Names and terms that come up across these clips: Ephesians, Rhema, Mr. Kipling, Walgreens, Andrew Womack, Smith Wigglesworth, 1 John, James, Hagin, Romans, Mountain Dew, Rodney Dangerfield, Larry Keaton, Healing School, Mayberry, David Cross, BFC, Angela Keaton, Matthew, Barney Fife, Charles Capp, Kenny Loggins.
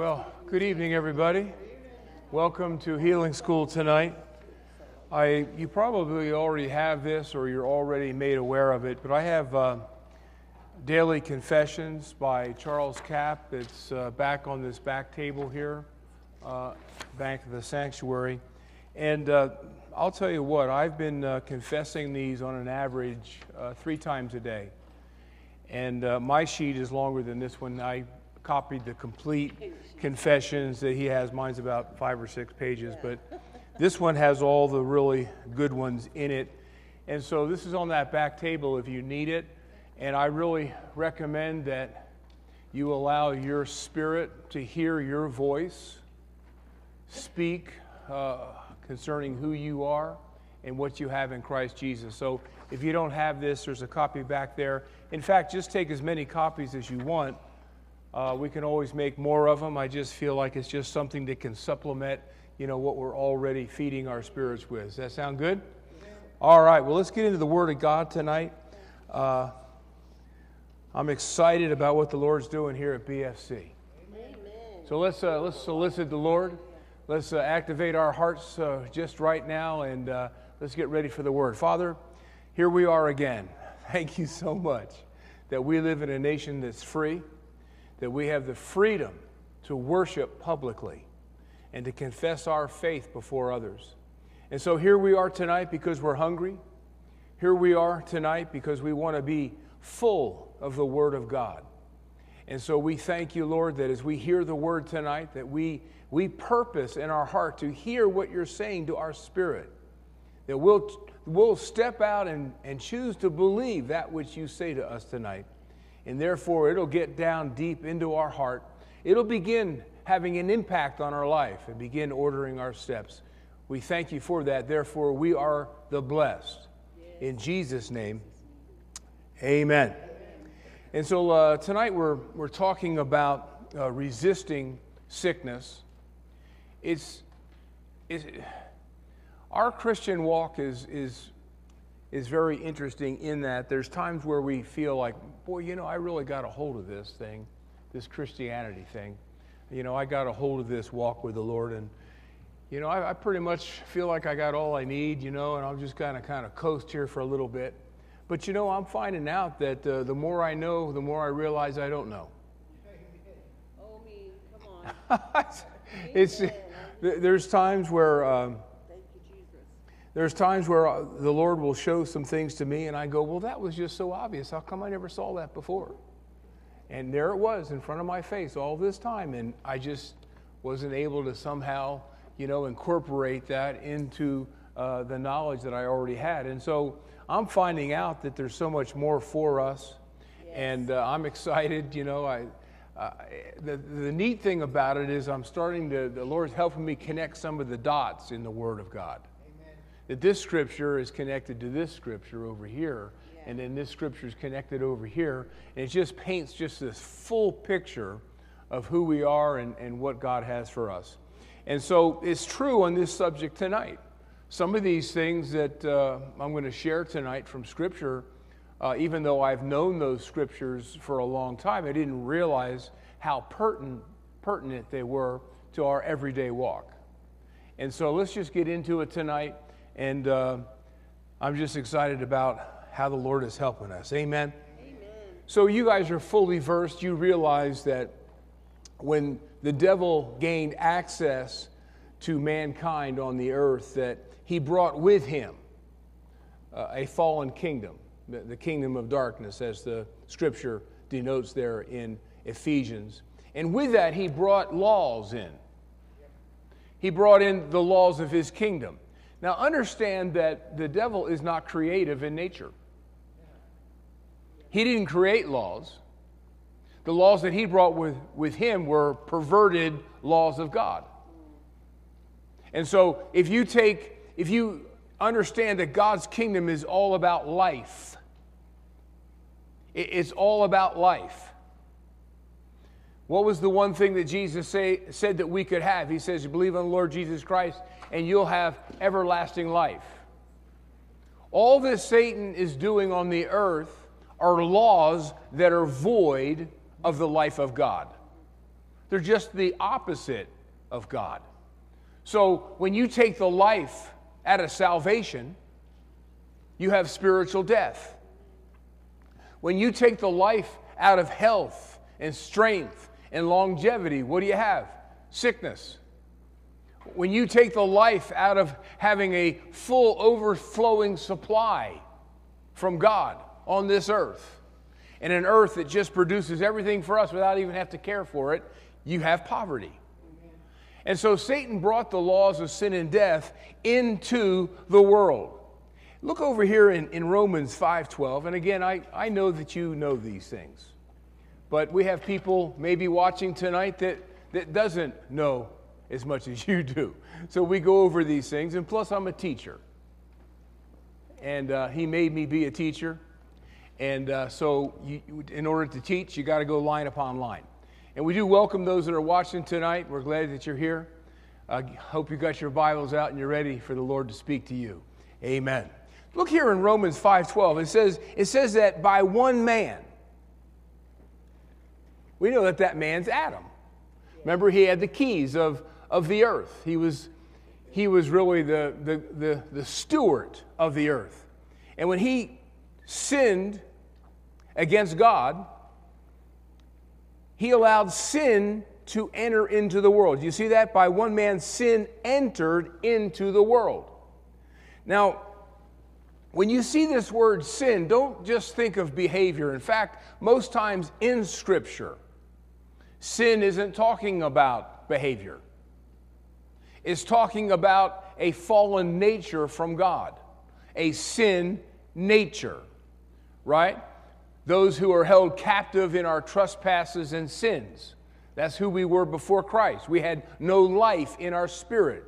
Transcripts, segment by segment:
Well, good evening, everybody. Welcome to Healing School tonight. You probably already have this, or you're already made aware of it, but I have Daily Confessions by Charles Capp. It's back on this back table here, back of the sanctuary. And I'll tell you what, I've been confessing these on an average three times a day. And my sheet is longer than this one. I copied the complete confessions that he has. Mine's about 5 or 6 pages, but this one has all the really good ones in it. And so this is on that back table if you need it. And I really recommend that you allow your spirit to hear your voice speak concerning who you are and what you have in Christ Jesus. So if you don't have this, there's a copy back there. In fact, just take as many copies as you want. We can always make more of them. I just feel like it's just something that can supplement, you know, what we're already feeding our spirits with. Does that sound good? Yeah. All right. Well, let's get into the Word of God tonight. I'm excited about what the Lord's doing here at BFC. Amen. So let's solicit the Lord. Let's activate our hearts just right now, and let's get ready for the Word. Father, here we are again. Thank you so much that we live in a nation that's free, that we have the freedom to worship publicly and to confess our faith before others. And so here we are tonight because we're hungry. Here we are tonight because we want to be full of the Word of God. And so we thank you, Lord, that as we hear the Word tonight, that we purpose in our heart to hear what you're saying to our spirit, that we'll step out and choose to believe that which you say to us tonight. And therefore, it'll get down deep into our heart. It'll begin having an impact on our life and begin ordering our steps. We thank you for that. Therefore, we are the blessed. In Jesus' name, amen. And so tonight we're talking about resisting sickness. Our Christian walk is very interesting in that there's times where we feel like, boy, you know, I really got a hold of this thing, this Christianity thing. You know, I got a hold of this walk with the Lord, and you know, I pretty much feel like I got all I need, you know, and I'm just gonna kind of coast here for a little bit. But, you know, I'm finding out that the more I know, the more I realize I don't know. Oh, me, come on. There's times where the Lord will show some things to me, and I go, well, that was just so obvious. How come I never saw that before? And there it was in front of my face all this time, and I just wasn't able to somehow, you know, incorporate that into the knowledge that I already had. And so I'm finding out that there's so much more for us. Yes. And I'm excited, you know. The neat thing about it is the Lord's helping me connect some of the dots in the Word of God. Amen. That this scripture is connected to this scripture over here, yeah. And then this scripture is connected over here, and it just paints just this full picture of who we are and what God has for us. And so it's true on this subject tonight. Some of these things that I'm going to share tonight from Scripture, even though I've known those Scriptures for a long time, I didn't realize how pertinent they were to our everyday walk. And so let's just get into it tonight, and I'm just excited about how the Lord is helping us. Amen? Amen. So you guys are fully versed. You realize that when the devil gained access to mankind on the earth, that he brought with him a fallen kingdom, the kingdom of darkness, as the scripture denotes there in Ephesians. And with that, he brought laws in. He brought in the laws of his kingdom. Now, understand that the devil is not creative in nature. He didn't create laws. the laws that he brought with him were perverted laws of God. And so if you understand that God's kingdom is all about life, it's all about life. What was the one thing that Jesus said that we could have? He says, you believe on the Lord Jesus Christ and you'll have everlasting life. All that Satan is doing on the earth are laws that are void of the life of God. They're just the opposite of God. So when you take the life out of salvation, you have spiritual death. When you take the life out of health and strength and longevity, what do you have? Sickness. When you take the life out of having a full overflowing supply from God on this earth, and an earth that just produces everything for us without even have to care for it, you have poverty. And so Satan brought the laws of sin and death into the world. Look over here in Romans 5:12, and again, I know that you know these things, but we have people maybe watching tonight that doesn't know as much as you do. So we go over these things, and plus I'm a teacher. And he made me be a teacher. And so in order to teach, you got to go line upon line. And we do welcome those that are watching tonight. We're glad that you're here. I hope you got your Bibles out and you're ready for the Lord to speak to you. Amen. Look here in Romans 5:12. It says that by one man, we know that that man's Adam. Remember, he had the keys of the earth. He was really the steward of the earth. And when he sinned against God, he allowed sin to enter into the world. You see that? By one man, sin entered into the world. Now, when you see this word sin, don't just think of behavior. In fact, most times in Scripture, sin isn't talking about behavior. It's talking about a fallen nature from God, a sin nature, right? Those who are held captive in our trespasses and sins. That's who we were before Christ. We had no life in our spirit.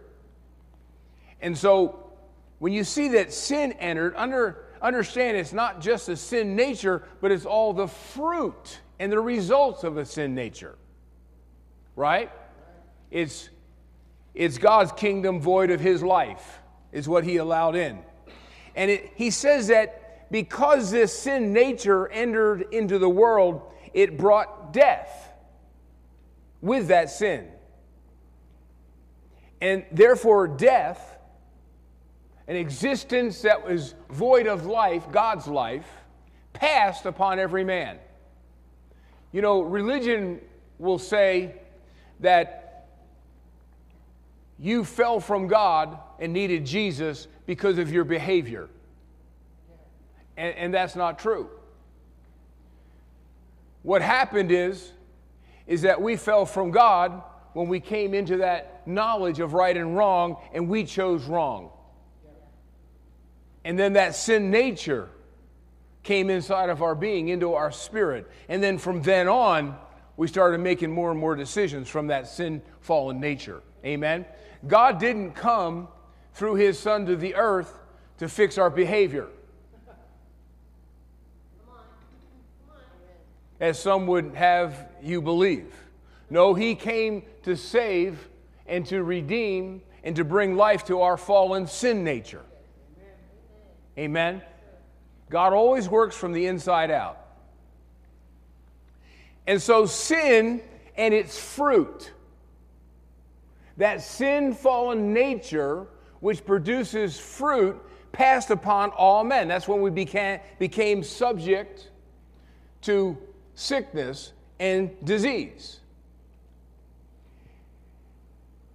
And so when you see that sin entered, understand it's not just a sin nature, but it's all the fruit and the results of a sin nature, right? It's God's kingdom void of his life is what he allowed in. And he says that because this sin nature entered into the world, it brought death with that sin. And therefore death, an existence that was void of life, God's life, passed upon every man. You know, religion will say that you fell from God and needed Jesus because of your behavior. And that's not true. What happened is that we fell from God when we came into that knowledge of right and wrong, and we chose wrong. And then that sin nature came inside of our being, into our spirit. And then from then on, we started making more and more decisions from that sin-fallen nature. Amen? God didn't come through his Son to the earth to fix our behavior, as some would have you believe. No, he came to save and to redeem and to bring life to our fallen sin nature. Amen? God always works from the inside out. And so sin and its fruit, that sin-fallen nature which produces fruit, passed upon all men. That's when we became subject to sickness and disease.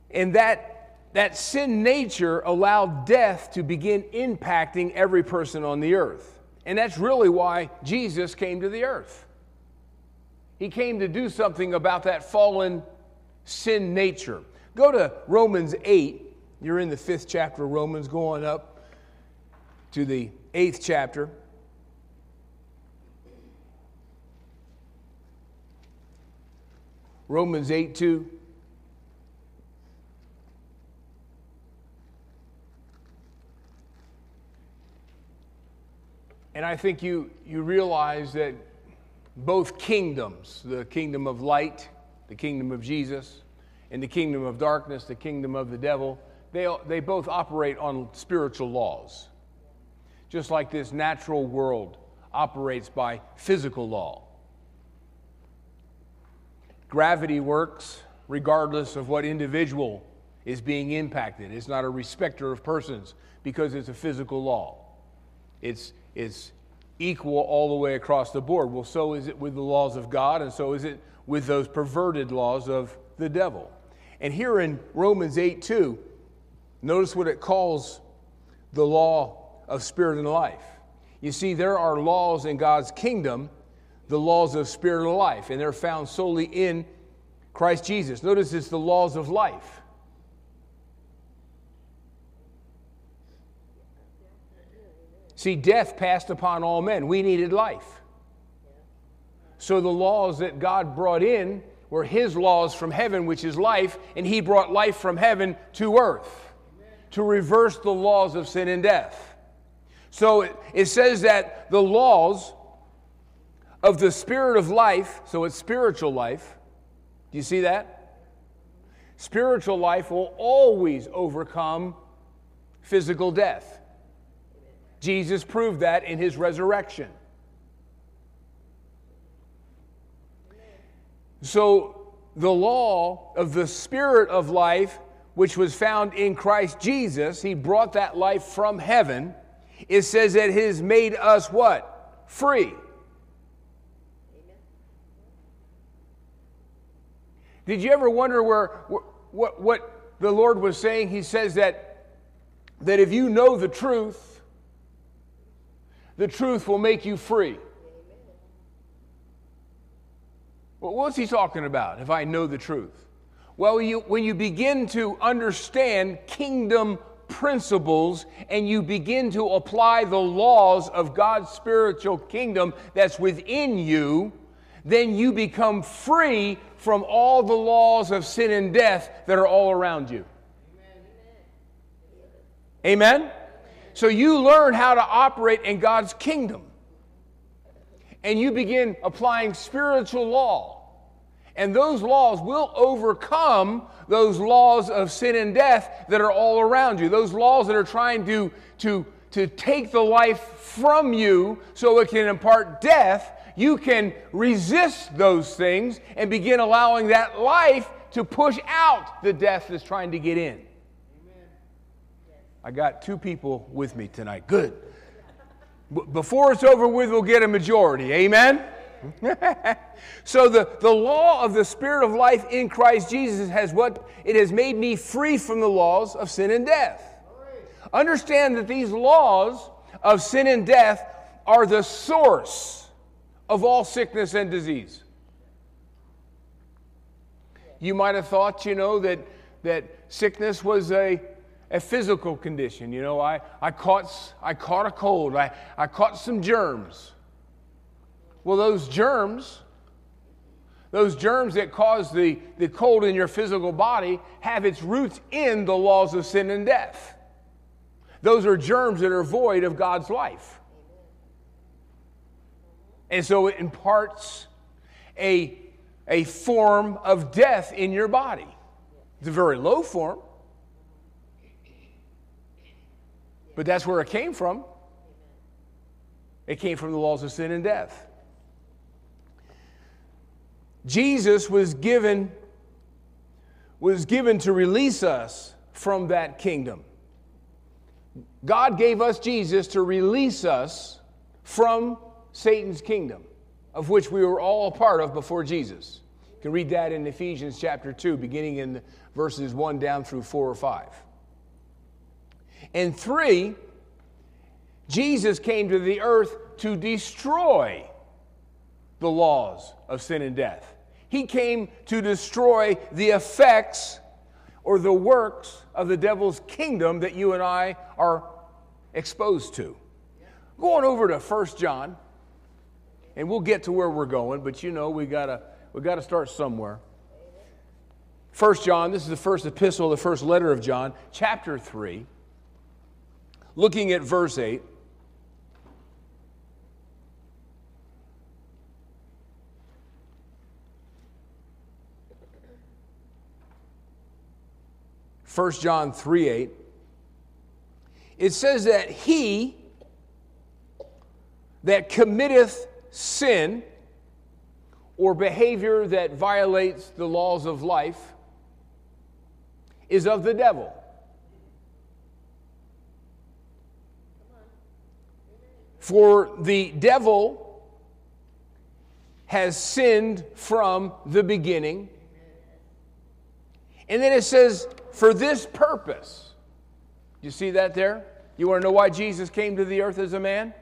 And that sin nature allowed death to begin impacting every person on the earth. And that's really why Jesus came to the earth. He came to do something about that fallen sin nature. Go to Romans 8. You're in the 5th chapter of Romans, going up to the 8th chapter. Romans 8:2. And I think you realize that both kingdoms, the kingdom of light, the kingdom of Jesus, and the kingdom of darkness, the kingdom of the devil, they both operate on spiritual laws. Just like this natural world operates by physical law. Gravity works regardless of what individual is being impacted. It's not a respecter of persons because it's a physical law. It's equal all the way across the board. Well, so is it with the laws of God, and so is it with those perverted laws of the devil. And here in Romans 8:2, notice what it calls the law of spirit and life. You see, there are laws in God's kingdom, the laws of spirit and life, and they're found solely in Christ Jesus. Notice it's the laws of life. See, death passed upon all men. We needed life. So the laws that God brought in were His laws from heaven, which is life, and He brought life from heaven to earth to reverse the laws of sin and death. So it says that the laws of the spirit of life, so it's spiritual life. Do you see that? Spiritual life will always overcome physical death. Jesus proved that in His resurrection. So the law of the spirit of life, which was found in Christ Jesus, He brought that life from heaven. It says that He has made us what? Free. Did you ever wonder what the Lord was saying? He says that if you know the truth, the truth will make you free. Well, what's He talking about, if I know the truth? Well, when you begin to understand kingdom principles and you begin to apply the laws of God's spiritual kingdom that's within you, then you become free from all the laws of sin and death that are all around you. Amen? Amen? So you learn how to operate in God's kingdom. And you begin applying spiritual law. And those laws will overcome those laws of sin and death that are all around you. Those laws that are trying to take the life from you so it can impart death. You can resist those things and begin allowing that life to push out the death that's trying to get in. I got two people with me tonight. Good. Before it's over with, we'll get a majority. Amen? So the law of the spirit of life in Christ Jesus has what? It has made me free from the laws of sin and death. Understand that these laws of sin and death are the source of all sickness and disease. You might have thought, that sickness was a physical condition. I caught a cold. I caught some germs. Well, those germs that cause the cold in your physical body have its roots in the laws of sin and death. Those are germs that are void of God's life. And so it imparts a form of death in your body. It's a very low form. But that's where it came from. It came from the laws of sin and death. Jesus was given to release us from that kingdom. God gave us Jesus to release us from Satan's kingdom, of which we were all a part of before Jesus. You can read that in Ephesians chapter 2, beginning in verses 1 down through 4 or 5. And 3, Jesus came to the earth to destroy the laws of sin and death. He came to destroy the effects or the works of the devil's kingdom that you and I are exposed to. Go on over to 1 John, and we'll get to where we're going, but we gotta start somewhere. 1 John, this is the first epistle, the first letter of John, chapter 3, looking at verse 8. First John 3:8, it says that he that committeth sin or behavior that violates the laws of life is of the devil. For the devil has sinned from the beginning. And then it says, for this purpose. You see that there? You want to know why Jesus came to the earth as a man?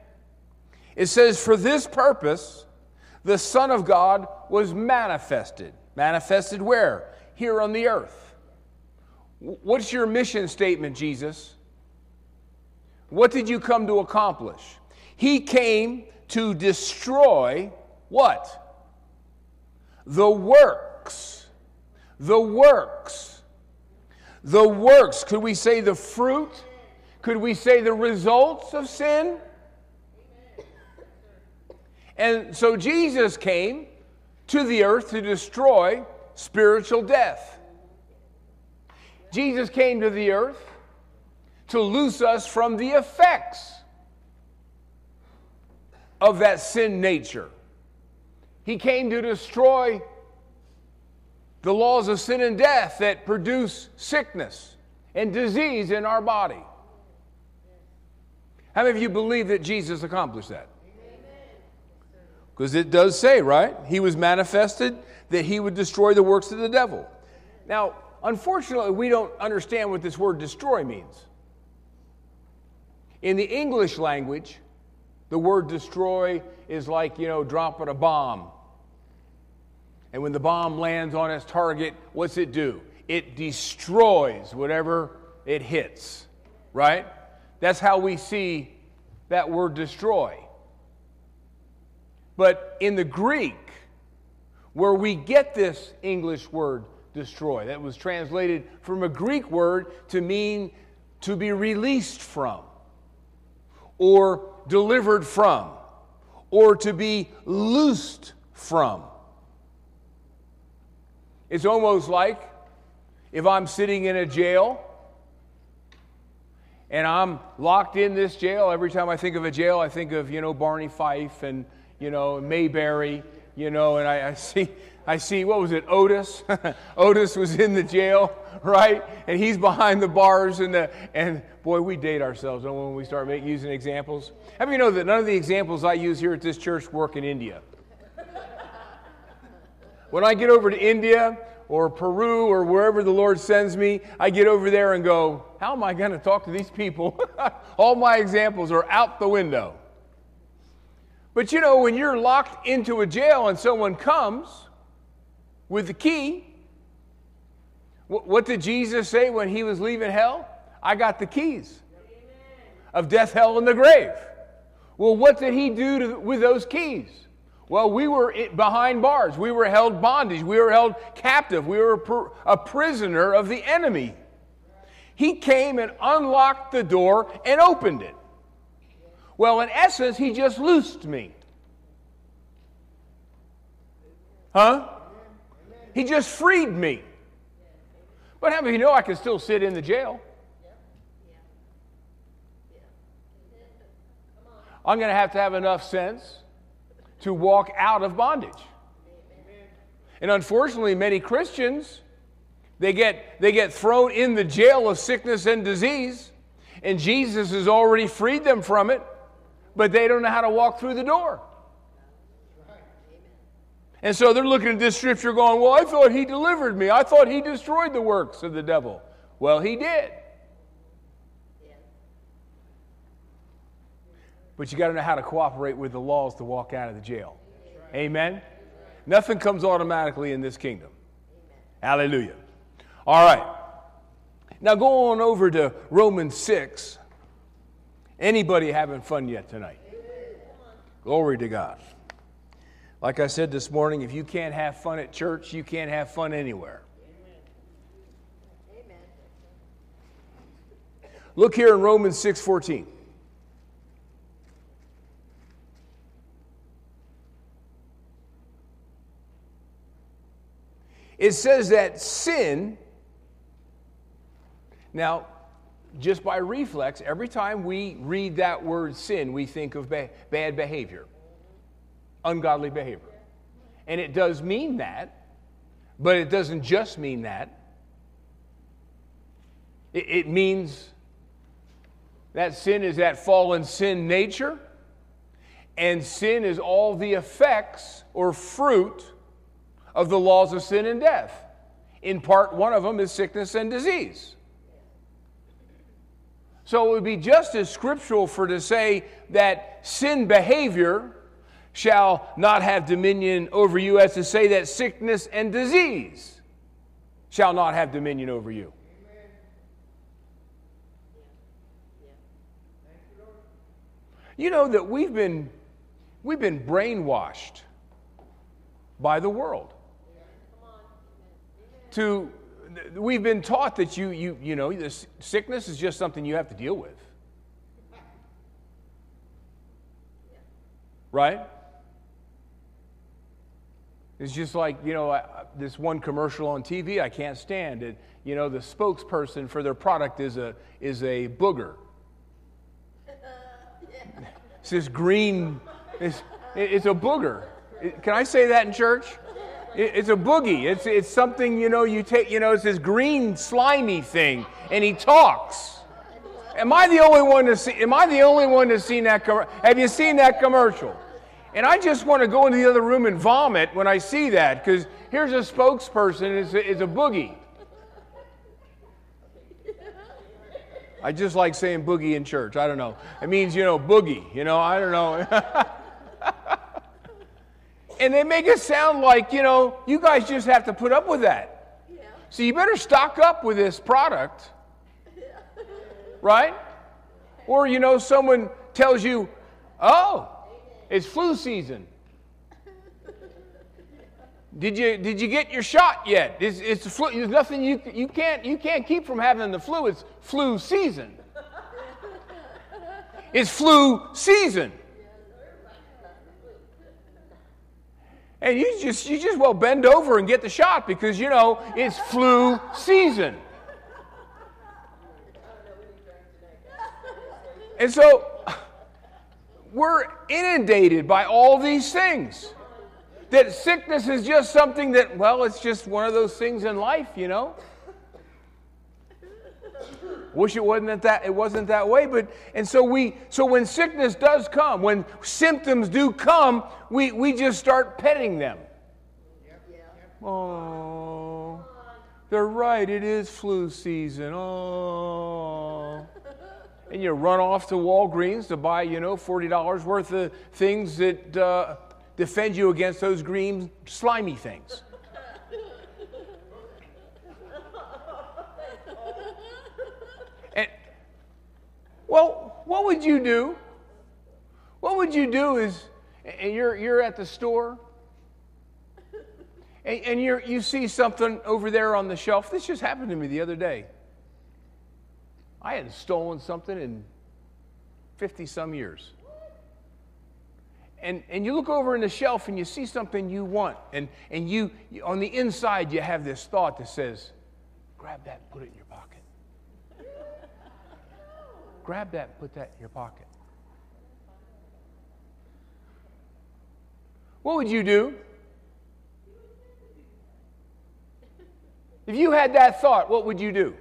It says, for this purpose, the Son of God was manifested. Manifested where? Here on the earth. What's your mission statement, Jesus? What did you come to accomplish? He came to destroy what? The works. The works. The works, could we say the fruit? Could we say the results of sin? And so Jesus came to the earth to destroy spiritual death. Jesus came to the earth to loose us from the effects of that sin nature. He came to destroy the laws of sin and death that produce sickness and disease in our body. How many of you believe that Jesus accomplished that? Because it does say, right? He was manifested that he would destroy the works of the devil. Now, unfortunately, we don't understand what this word destroy means. In the English language, the word destroy is like, dropping a bomb. And when the bomb lands on its target, what's it do? It destroys whatever it hits, right? That's how we see that word destroy. But in the Greek, where we get this English word destroy, that was translated from a Greek word to mean to be released from, or delivered from, or to be loosed from. It's almost like if I'm sitting in a jail and I'm locked in this jail. Every time I think of a jail, I think of, Barney Fife and, Mayberry, and I see, what was it, Otis? Otis was in the jail, right? And he's behind the bars and boy, we date ourselves when we start using examples. How many of you know that none of the examples I use here at this church work in India? When I get over to India or Peru or wherever the Lord sends me, I get over there and go, how am I going to talk to these people? All my examples are out the window. But when you're locked into a jail and someone comes with the key, what did Jesus say when he was leaving hell? I got the keys of death, hell, and the grave. Well, what did he do with those keys? Well, we were behind bars. We were held bondage. We were held captive. We were a prisoner of the enemy. He came and unlocked the door and opened it. Well, in essence, he just loosed me. Huh? He just freed me. But how many of you know I can still sit in the jail? I'm going to have enough sense to walk out of bondage. Amen. And unfortunately, many Christians, they get thrown in the jail of sickness and disease, and Jesus has already freed them from it, but they don't know how to walk through the door. And so they're looking at this scripture going, well, I thought he delivered me. I thought he destroyed the works of the devil. Well, he did. But you got to know how to cooperate with the laws to walk out of the jail. Amen? Nothing comes automatically in this kingdom. Hallelujah. All right. Now go on over to Romans 6. Anybody having fun yet tonight? Glory to God. Like I said this morning, if you can't have fun at church, you can't have fun anywhere. Look here in Romans 6:14. It says that sin, now, just by reflex, every time we read that word sin, we think of bad behavior, ungodly behavior. And it does mean that, but it doesn't just mean that. It means that sin is that fallen sin nature, and sin is all the effects or fruit of the laws of sin and death. In part, one of them is sickness and disease. So it would be just as scriptural for to say that sin behavior shall not have dominion over you as to say that sickness and disease shall not have dominion over you. You know that we've been brainwashed by the world. We've been taught that you know, this sickness is just something you have to deal with. Right? It's just like, you know, this one commercial on TV I can't stand it. You know, the spokesperson for their product is a booger. It's this green, it's a booger. Can I say that in church? It's a boogie. It's something, you know, you take, you know, it's this green slimy thing, and he talks. Am I the only one to have seen that commercial? Have you seen that commercial? And I just want to go into the other room and vomit when I see that, because here's a spokesperson, it's a boogie. I just like saying boogie in church. I don't know. It means, you know, boogie. You know, I don't know. And they make it sound like, you know, you guys just have to put up with that. Yeah. So you better stock up with this product, right? Or, you know, someone tells you, oh, it's flu season. Did you get your shot yet? It's flu. There's nothing you can't keep from having the flu. It's flu season. It's flu season. And you just well bend over and get the shot because, you know, it's flu season. And so we're inundated by all these things. That sickness is just something that, well, it's just one of those things in life, you know. Wish it wasn't that way, but and so when sickness does come, when symptoms do come, we just start petting them. Yep. Oh, they're right, it is flu season. Oh. And you run off to Walgreens to buy, you know, $40 worth of things that defend you against those green slimy things. Well, what would you do? What would you do is, and you're at the store, and you see something over there on the shelf. This just happened to me the other day. I hadn't stolen something in 50-some years. And you look over in the shelf, and you see something you want, and you on the inside, you have this thought that says, grab that and put it in your pocket. Grab that and put that in your pocket. What would you do? If you had that thought, what would you do?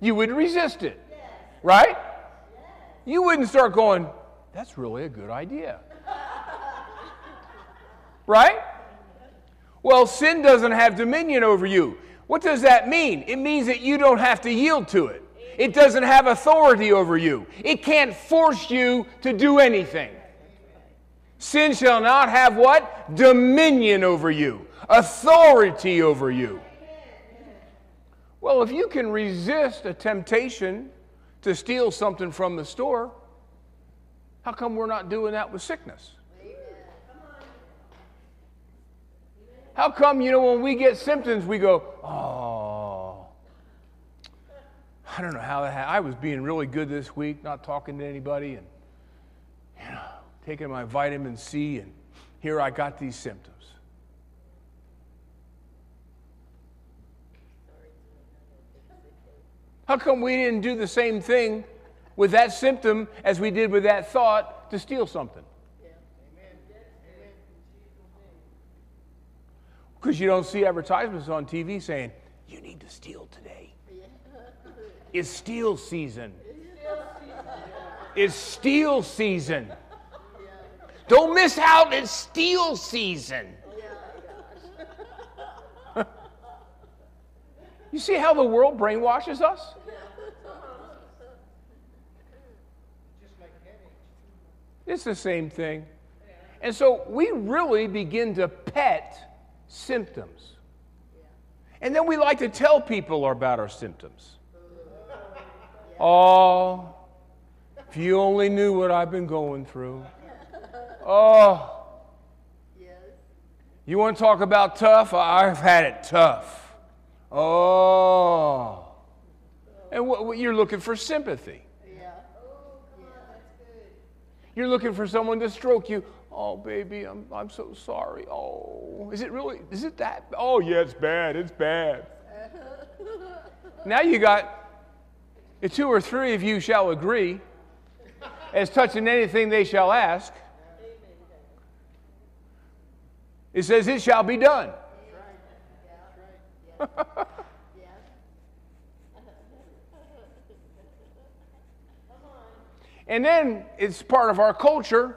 You would resist it, right? You wouldn't start going, that's really a good idea. Right? Well, sin doesn't have dominion over you. What does that mean? It means that you don't have to yield to it. It doesn't have authority over you. It can't force you to do anything. Sin shall not have what? Dominion over you. Authority over you. Well, if you can resist a temptation to steal something from the store, how come we're not doing that with sickness? How come, you know, when we get symptoms, we go, oh, I don't know how that happened. I was being really good this week, not talking to anybody, and taking my vitamin C, and here I got these symptoms. How come we didn't do the same thing with that symptom as we did with that thought to steal something? Because you don't see advertisements on TV saying, you need to steal today. It's steal season. It's steal season. Don't miss out. It's steal season. You see how the world brainwashes us? It's the same thing. And so we really begin to pet symptoms. And then we like to tell people about our symptoms. Oh, if you only knew what I've been going through. Oh, you want to talk about tough? I've had it tough. Oh. And what, you're looking for sympathy. You're looking for someone to stroke you. Oh, baby, I'm so sorry. Oh, is it really? Is it that? Oh, yeah, it's bad. It's bad. Now you got the two or three of you shall agree as touching anything they shall ask. It says it shall be done. And then it's part of our culture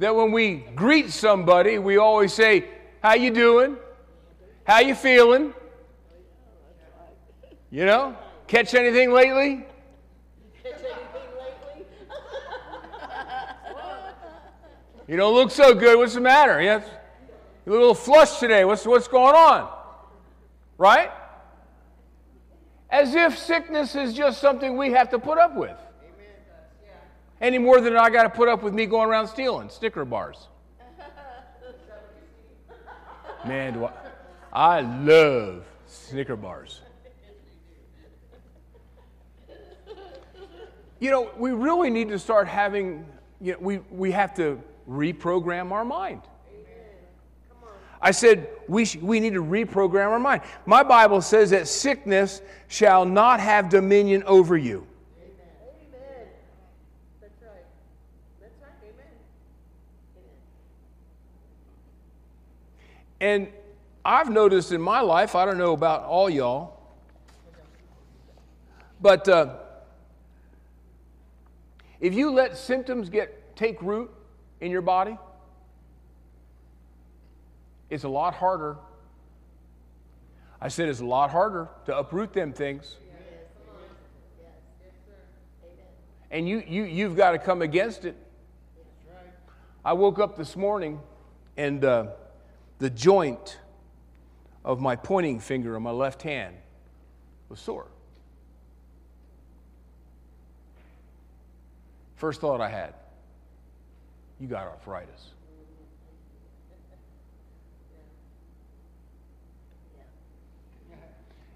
that when we greet somebody, we always say, how you doing? How you feeling? You know? Catch anything lately? You don't look so good. What's the matter? You're a little flushed today. What's going on? Right? As if sickness is just something we have to put up with. Any more than I got to put up with me going around stealing Snicker bars. Man, do I love Snicker bars. You know, we really need to start having, you know, we have to reprogram our mind. I said we need to reprogram our mind. My Bible says that sickness shall not have dominion over you. Amen. Amen. That's right. That's right. Amen. And I've noticed in my life, I don't know about all y'all, but if you let symptoms take root in your body, it's a lot harder. I said it's a lot harder to uproot them things. And you've got to come against it. I woke up this morning and the joint of my pointing finger on my left hand was sore. First thought I had, you got arthritis.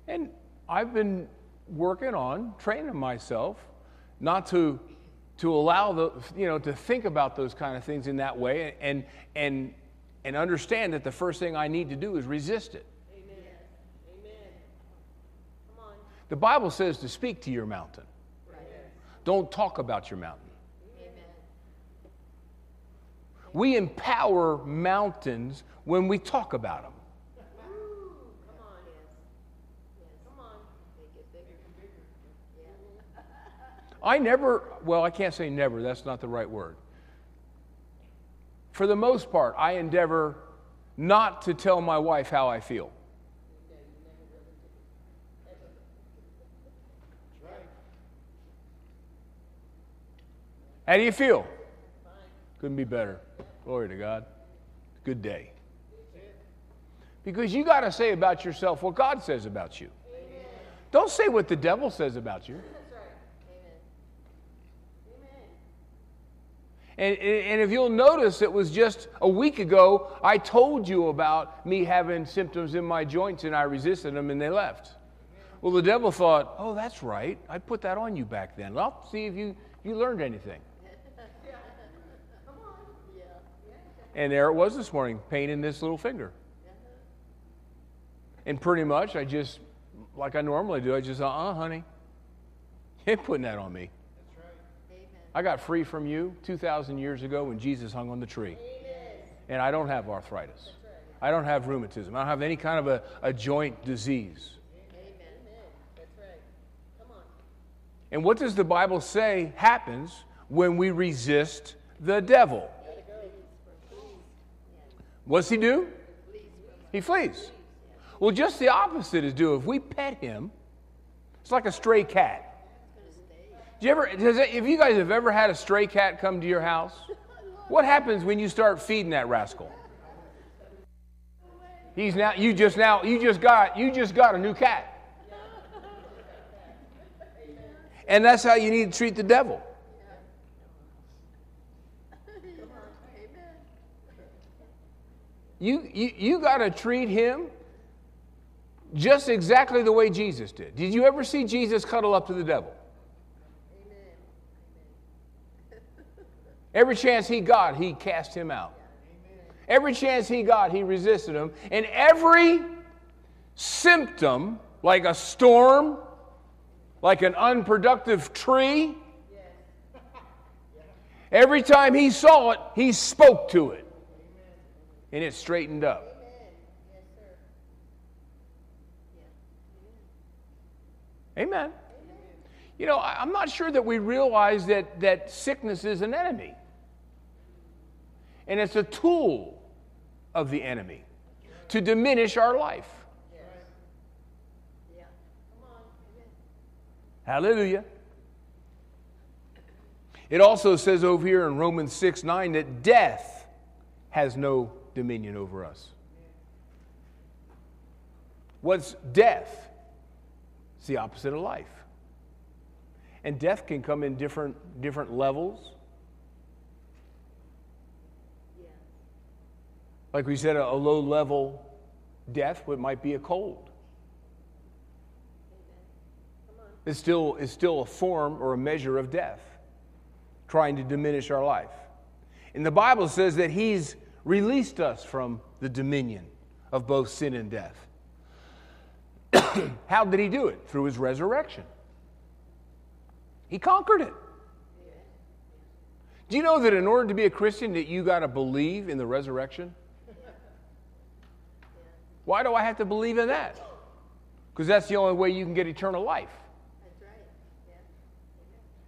And I've been working on training myself not to allow to think about those kind of things in that way and understand that the first thing I need to do is resist it. Amen. Amen. Come on. The Bible says to speak to your mountain. Right. Don't talk about your mountain. Amen. We empower mountains when we talk about them. I can't say never, that's not the right word. For the most part, I endeavor not to tell my wife how I feel. How do you feel? Couldn't be better. Glory to God. Good day. Because you got to say about yourself what God says about you. Don't say what the devil says about you. And if you'll notice, it was just a week ago, I told you about me having symptoms in my joints, and I resisted them, and they left. Well, the devil thought, oh, that's right. I put that on you back then. I'll see if you learned anything. Come on. Yeah. And there it was this morning, pain in this little finger. And pretty much I just, like I normally do, I just, honey, you ain't putting that on me. That's right. Amen. I got free from you 2,000 years ago when Jesus hung on the tree. Amen. And I don't have arthritis. That's right. I don't have rheumatism. I don't have any kind of a joint disease. Amen. That's right. Come on. And what does the Bible say happens when we resist the devil? What's he do? He flees. Well, just the opposite is due. If we pet him, it's like a stray cat. If you guys have ever had a stray cat come to your house, what happens when you start feeding that rascal? You just got a new cat. And that's how you need to treat the devil. You got to treat him just exactly the way Jesus did. Did you ever see Jesus cuddle up to the devil? Amen. Every chance he got, he cast him out. Amen. Every chance he got, he resisted him. And every symptom, like a storm, like an unproductive tree, yes. Every time he saw it, he spoke to it. Amen. And it straightened up. Amen. You know, I'm not sure that we realize that sickness is an enemy. And it's a tool of the enemy to diminish our life. Yes. Yeah. Come on. Hallelujah. It also says over here in Romans 6:9 that death has no dominion over us. What's death? It's the opposite of life. And death can come in different levels. Yeah. Like we said, a low-level death might be a cold. Come on. It's still a form or a measure of death, trying to diminish our life. And the Bible says that He's released us from the dominion of both sin and death. How did He do it? Through His resurrection. He conquered it. Do you know that in order to be a Christian that you got to believe in the resurrection? Why do I have to believe in that? Because that's the only way you can get eternal life.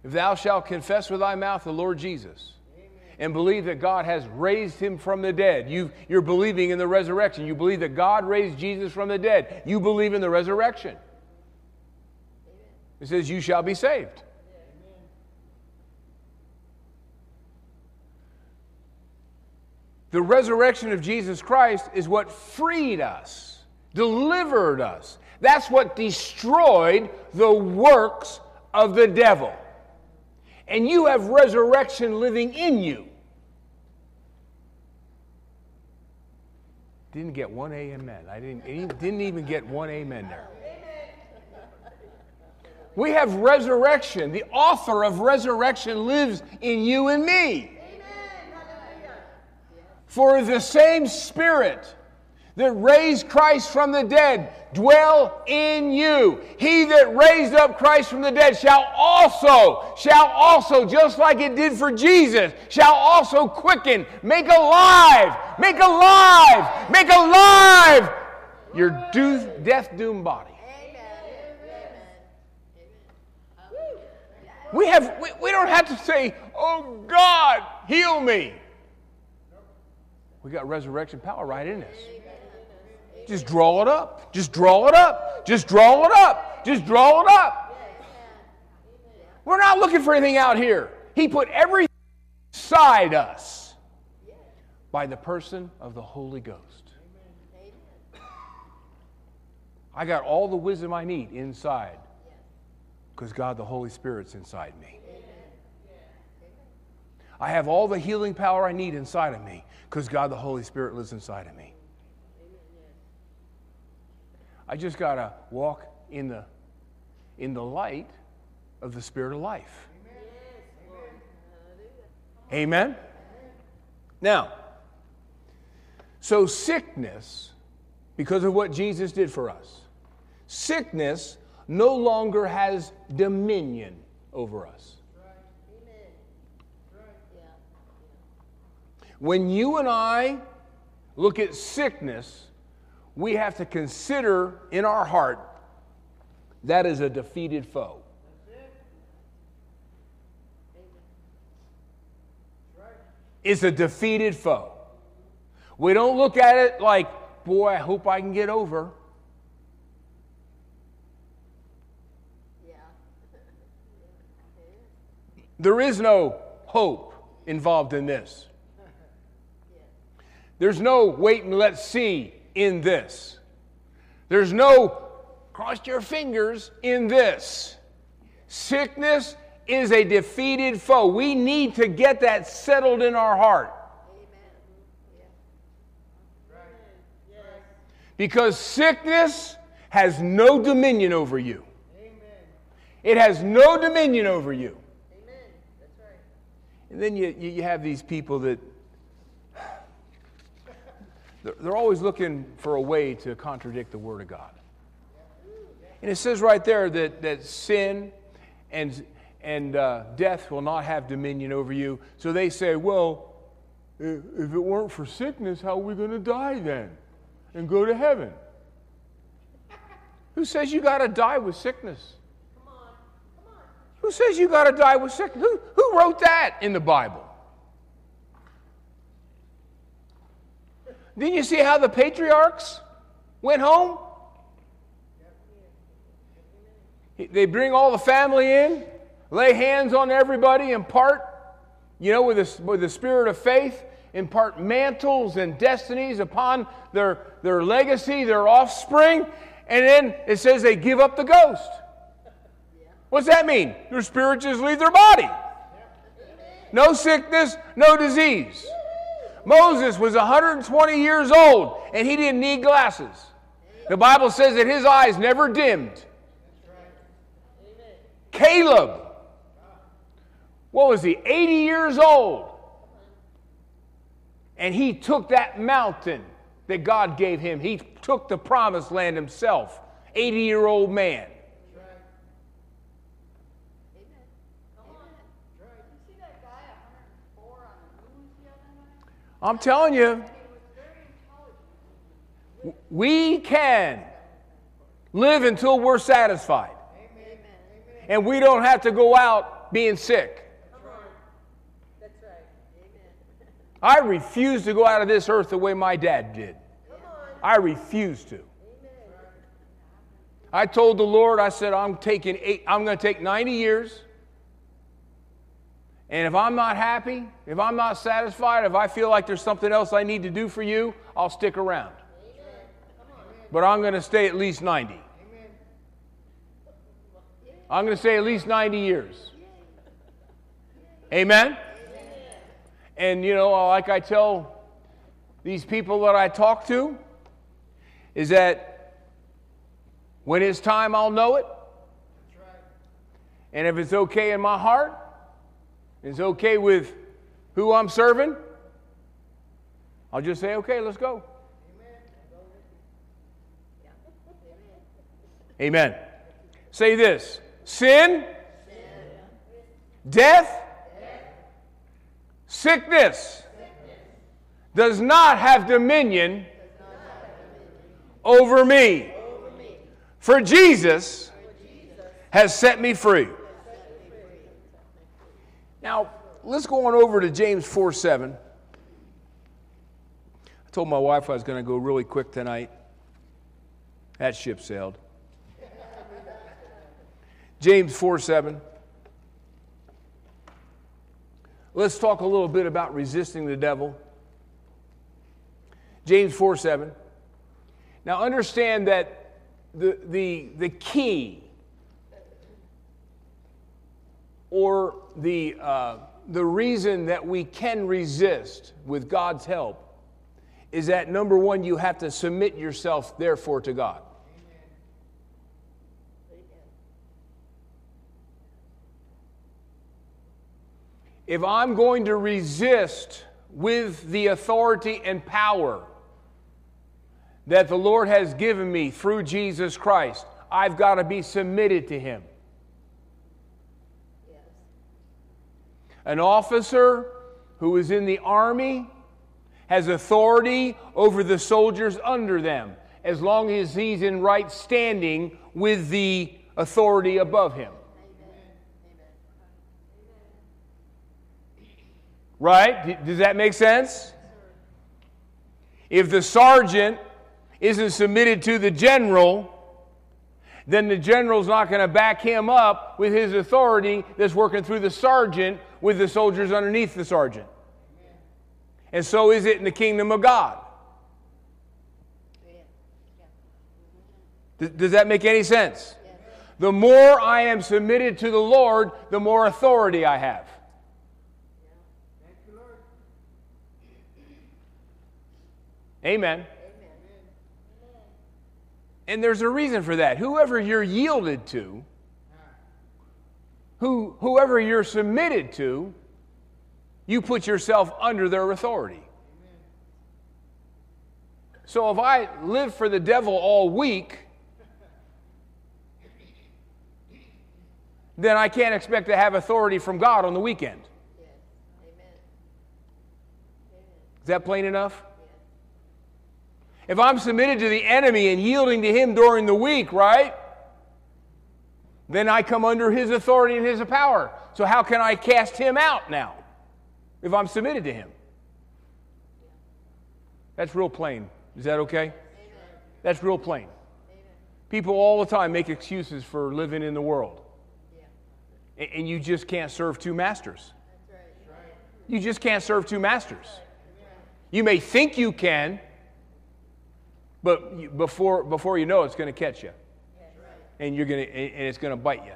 If thou shalt confess with thy mouth the Lord Jesus and believe that God has raised him from the dead. You're believing in the resurrection. You believe that God raised Jesus from the dead. You believe in the resurrection. It says, you shall be saved. Amen. The resurrection of Jesus Christ is what freed us, delivered us. That's what destroyed the works of the devil. And you have resurrection living in you. Didn't get one amen. I didn't even get one amen there. We have resurrection. The author of resurrection lives in you and me. For the same Spirit that raised Christ from the dead dwell in you. He that raised up Christ from the dead shall also, just like it did for Jesus, shall also quicken, make alive your death-doomed body. We don't have to say, oh God, heal me. We got resurrection power right in us. Just draw it up. Just draw it up. Just draw it up. Just draw it up. We're not looking for anything out here. He put everything inside us by the person of the Holy Ghost. I got all the wisdom I need inside because God the Holy Spirit's inside me. I have all the healing power I need inside of me because God the Holy Spirit lives inside of me. I just got to walk in the in the light of the Spirit of life. Amen? Now, so sickness, because of what Jesus did for us, sickness no longer has dominion over us. When you and I look at sickness, we have to consider in our heart that is a defeated foe. It's a defeated foe. We don't look at it like, boy, I hope I can get over. There is no hope involved in this. There's no wait and let's see in this. There's no cross your fingers in this. Sickness is a defeated foe. We need to get that settled in our heart. Because sickness has no dominion over you. It has no dominion over you. And then you have these people that they're always looking for a way to contradict the Word of God. And it says right there that sin and death will not have dominion over you. So they say, well, if it weren't for sickness, how are we going to die then and go to heaven? Who says you got to die with sickness? Come on. Who says you got to die with sickness? Who wrote that in the Bible? Didn't you see how the patriarchs went home? They bring all the family in, lay hands on everybody, impart, with the spirit of faith, impart mantles and destinies upon their legacy, their offspring, and then it says they give up the ghost. What's that mean? Their spirit just leaves their body. No sickness, no disease. Moses was 120 years old, and he didn't need glasses. The Bible says that his eyes never dimmed. Caleb, what was he, 80 years old? And he took that mountain that God gave him. He took the promised land himself, 80-year-old man. I'm telling you, we can live until we're satisfied. Amen. And we don't have to go out being sick. That's right. Amen. I refuse to go out of this earth the way my dad did. I refuse to. Amen. I told the Lord, I said, I'm going to take 90 years. And if I'm not happy, if I'm not satisfied, if I feel like there's something else I need to do for you, I'll stick around. But I'm going to stay at least 90. I'm going to stay at least 90 years. Amen? And, like I tell these people that I talk to, is that when it's time, I'll know it. And if it's okay in my heart, it's okay with who I'm serving, I'll just say, okay, let's go. Amen. Say this. Sin. Death. Sickness. Does not have dominion over me. For Jesus has set me free. Now, let's go on over to James 4:7. I told my wife I was going to go really quick tonight. That ship sailed. James 4:7. Let's talk a little bit about resisting the devil. James 4:7. Now, understand that the key, or the reason that we can resist with God's help, is that, number one, you have to submit yourself, therefore, to God. Amen. if I'm going to resist with the authority and power that the Lord has given me through Jesus Christ, I've got to be submitted to Him. Yes. An officer who is in the army has authority over the soldiers under them, as long as he's in right standing with the authority above him. Right? Does that make sense? If the sergeant isn't submitted to the general, then the general's not going to back him up with his authority that's working through the sergeant with the soldiers underneath the sergeant. And so is it in the kingdom of God. Does that make any sense? The more I am submitted to the Lord, the more authority I have. Amen. And there's a reason for that. Whoever you're yielded to, whoever you're submitted to, you put yourself under their authority. So if I live for the devil all week, then I can't expect to have authority from God on the weekend. Is that plain enough? If I'm submitted to the enemy and yielding to him during the week, right? Then I come under his authority and his power. So how can I cast him out now if I'm submitted to him? That's real plain. Is that okay? Amen. That's real plain. Amen. People all the time make excuses for living in the world. Yeah. And you just can't serve two masters. That's right. That's right. You just can't serve two masters. That's right. You may think you can, but before you know it, it's going to catch you, yes, right. And it's going to bite you.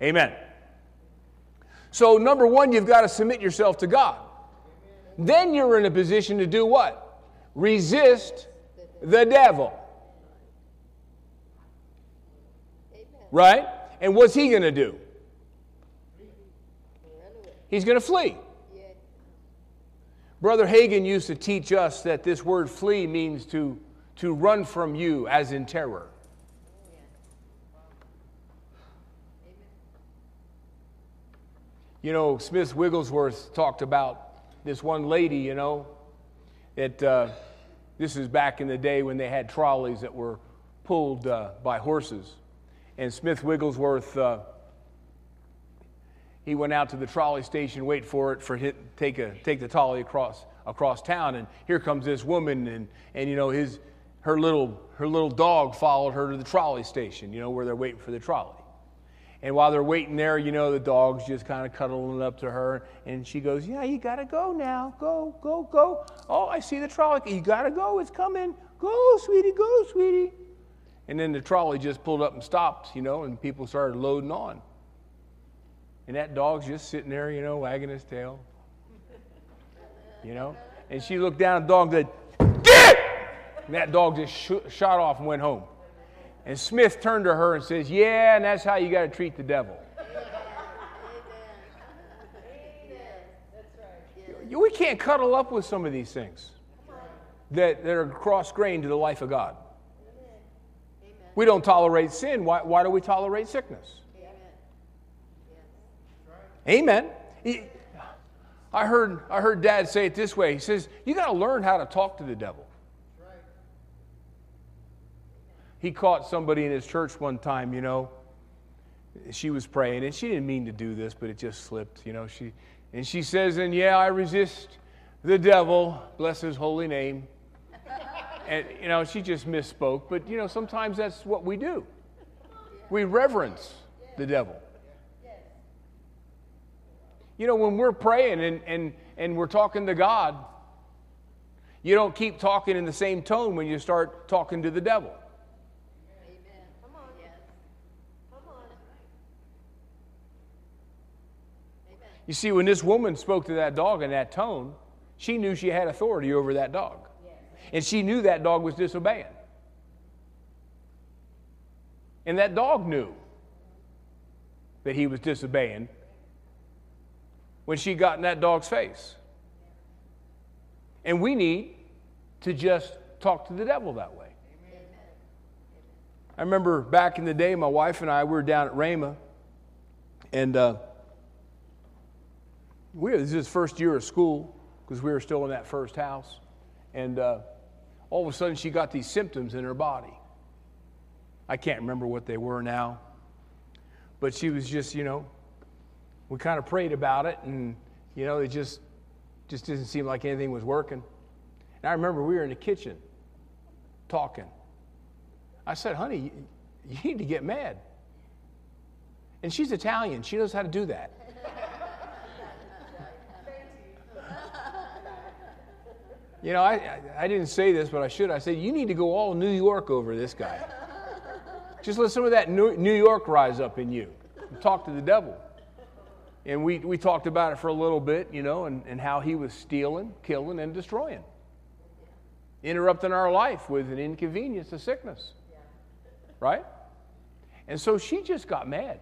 Amen. Yes. Amen. So number one, you've got to submit yourself to God. Amen. Then you're in a position to do what? Resist the devil. Amen. Right? And what's he going to do? He's going to flee. Brother Hagin used to teach us that this word flee means to run from you as in terror. You know, Smith Wigglesworth talked about this one lady, you know, that this is back in the day when they had trolleys that were pulled by horses. And Smith Wigglesworth, he went out to the trolley station, wait for it, take the trolley across town, and here comes this woman, and you know her little dog followed her to the trolley station, you know, where they're waiting for the trolley. And while they're waiting there, you know, the dog's just kind of cuddling up to her, and she goes, "Yeah, you gotta go now. Go, go, go. Oh, I see the trolley. You gotta go. It's coming. Go, sweetie. Go, sweetie." And then the trolley just pulled up and stopped, you know, and people started loading on. And that dog's just sitting there, you know, wagging his tail. You know? And she looked down at the dog and said, "Get it!" And that dog just shot off and went home. And Smith turned to her and says, "Yeah, and that's how you got to treat the devil." Amen. Amen. That's right. We can't cuddle up with some of these things that are cross-grained to the life of God. Amen. We don't tolerate sin. Why do we tolerate sickness? Amen. I heard Dad say it this way. He says, "You got to learn how to talk to the devil." Right. He caught somebody in his church one time, you know. She was praying, and she didn't mean to do this, but it just slipped, you know. She says, "And yeah, I resist the devil, bless his holy name." And, you know, she just misspoke. But, you know, sometimes that's what we do. We reverence the devil. You know, when we're praying and we're talking to God, you don't keep talking in the same tone when you start talking to the devil. Amen. Come on. Yes. Come on. Amen. You see, when this woman spoke to that dog in that tone, she knew she had authority over that dog. Yes. And she knew that dog was disobeying. And that dog knew that he was disobeying. when she got in that dog's face. And we need to just talk to the devil that way. Amen. I remember back in the day, my wife and I were down at Rhema, and this is first year of school because we were still in that first house, and all of a sudden she got these symptoms in her body. I can't remember what they were now, but she was just, we kind of prayed about it, and it just didn't seem like anything was working. And I remember we were in the kitchen talking. I said, honey, you need to get mad. And she's Italian. She knows how to do that. I didn't say this, but I should. I said, you need to go all New York over this guy. Just let some of that New York rise up in you. Talk to the devil. And we talked about it for a little bit, and how he was stealing, killing, and destroying. Interrupting our life with an inconvenience, a sickness. Yeah. Right? And so she just got mad.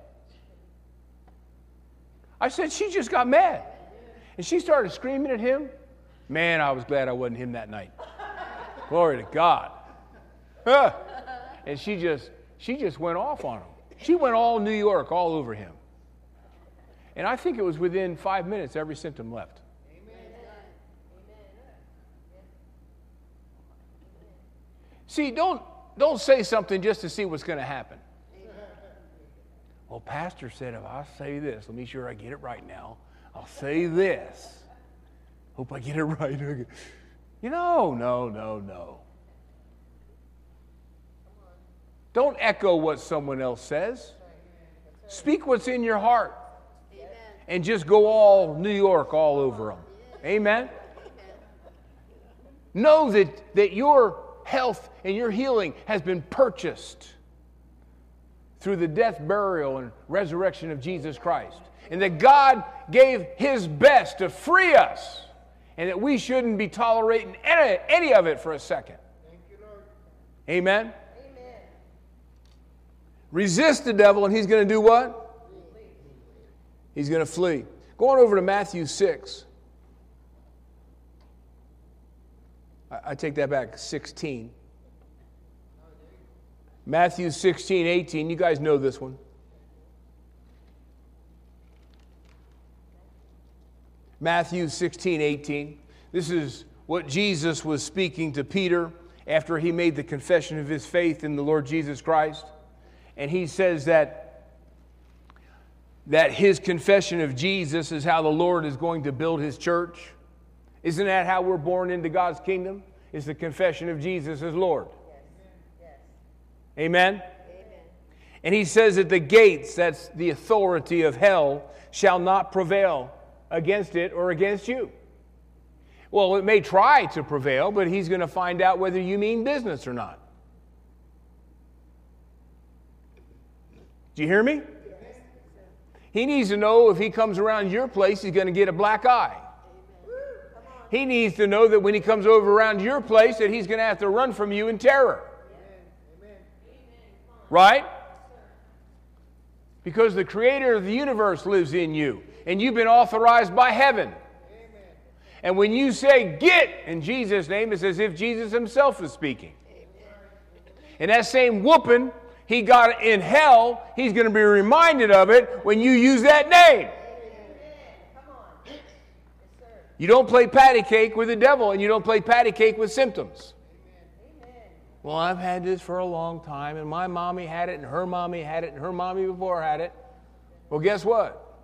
I said, she just got mad. And she started screaming at him. Man, I was glad I wasn't him that night. Glory to God. And she just went off on him. She went all New York, all over him. And I think it was within 5 minutes, every symptom left. See, don't say something just to see what's going to happen. Well, Pastor said, if I say this, let me sure I get it right now. I'll say this. Hope I get it right. No. Don't echo what someone else says. Speak what's in your heart. And just go all New York all over them. Amen? Know that your health and your healing has been purchased through the death, burial, and resurrection of Jesus Christ. And that God gave His best to free us. And that we shouldn't be tolerating any of it for a second. Thank you, Lord. Amen? Amen. Resist the devil and he's going to do what? Flee. He's going to flee. Go on over to Matthew 6. I take that back, 16. Matthew 16, 18. You guys know this one. Matthew 16, 18. This is what Jesus was speaking to Peter after he made the confession of his faith in the Lord Jesus Christ. And he says that his confession of Jesus is how the Lord is going to build His church. Isn't that how we're born into God's kingdom? It's the confession of Jesus as Lord. Yes. Amen? Amen? And he says that the gates, that's the authority of hell, shall not prevail against it or against you. Well, it may try to prevail, but he's going to find out whether you mean business or not. Do you hear me? Yes. He needs to know if he comes around your place, he's going to get a black eye. He needs to know that when he comes over around your place that he's going to have to run from you in terror. Amen. Right? Because the creator of the universe lives in you. And you've been authorized by heaven. Amen. And when you say, get, in Jesus' name, it's as if Jesus Himself is speaking. Amen. And that same whooping He got in hell, He's going to be reminded of it when you use that name. You don't play patty cake with the devil, and you don't play patty cake with symptoms. Amen. Well, I've had this for a long time, and my mommy had it, and her mommy had it, and her mommy before had it. Well, guess what?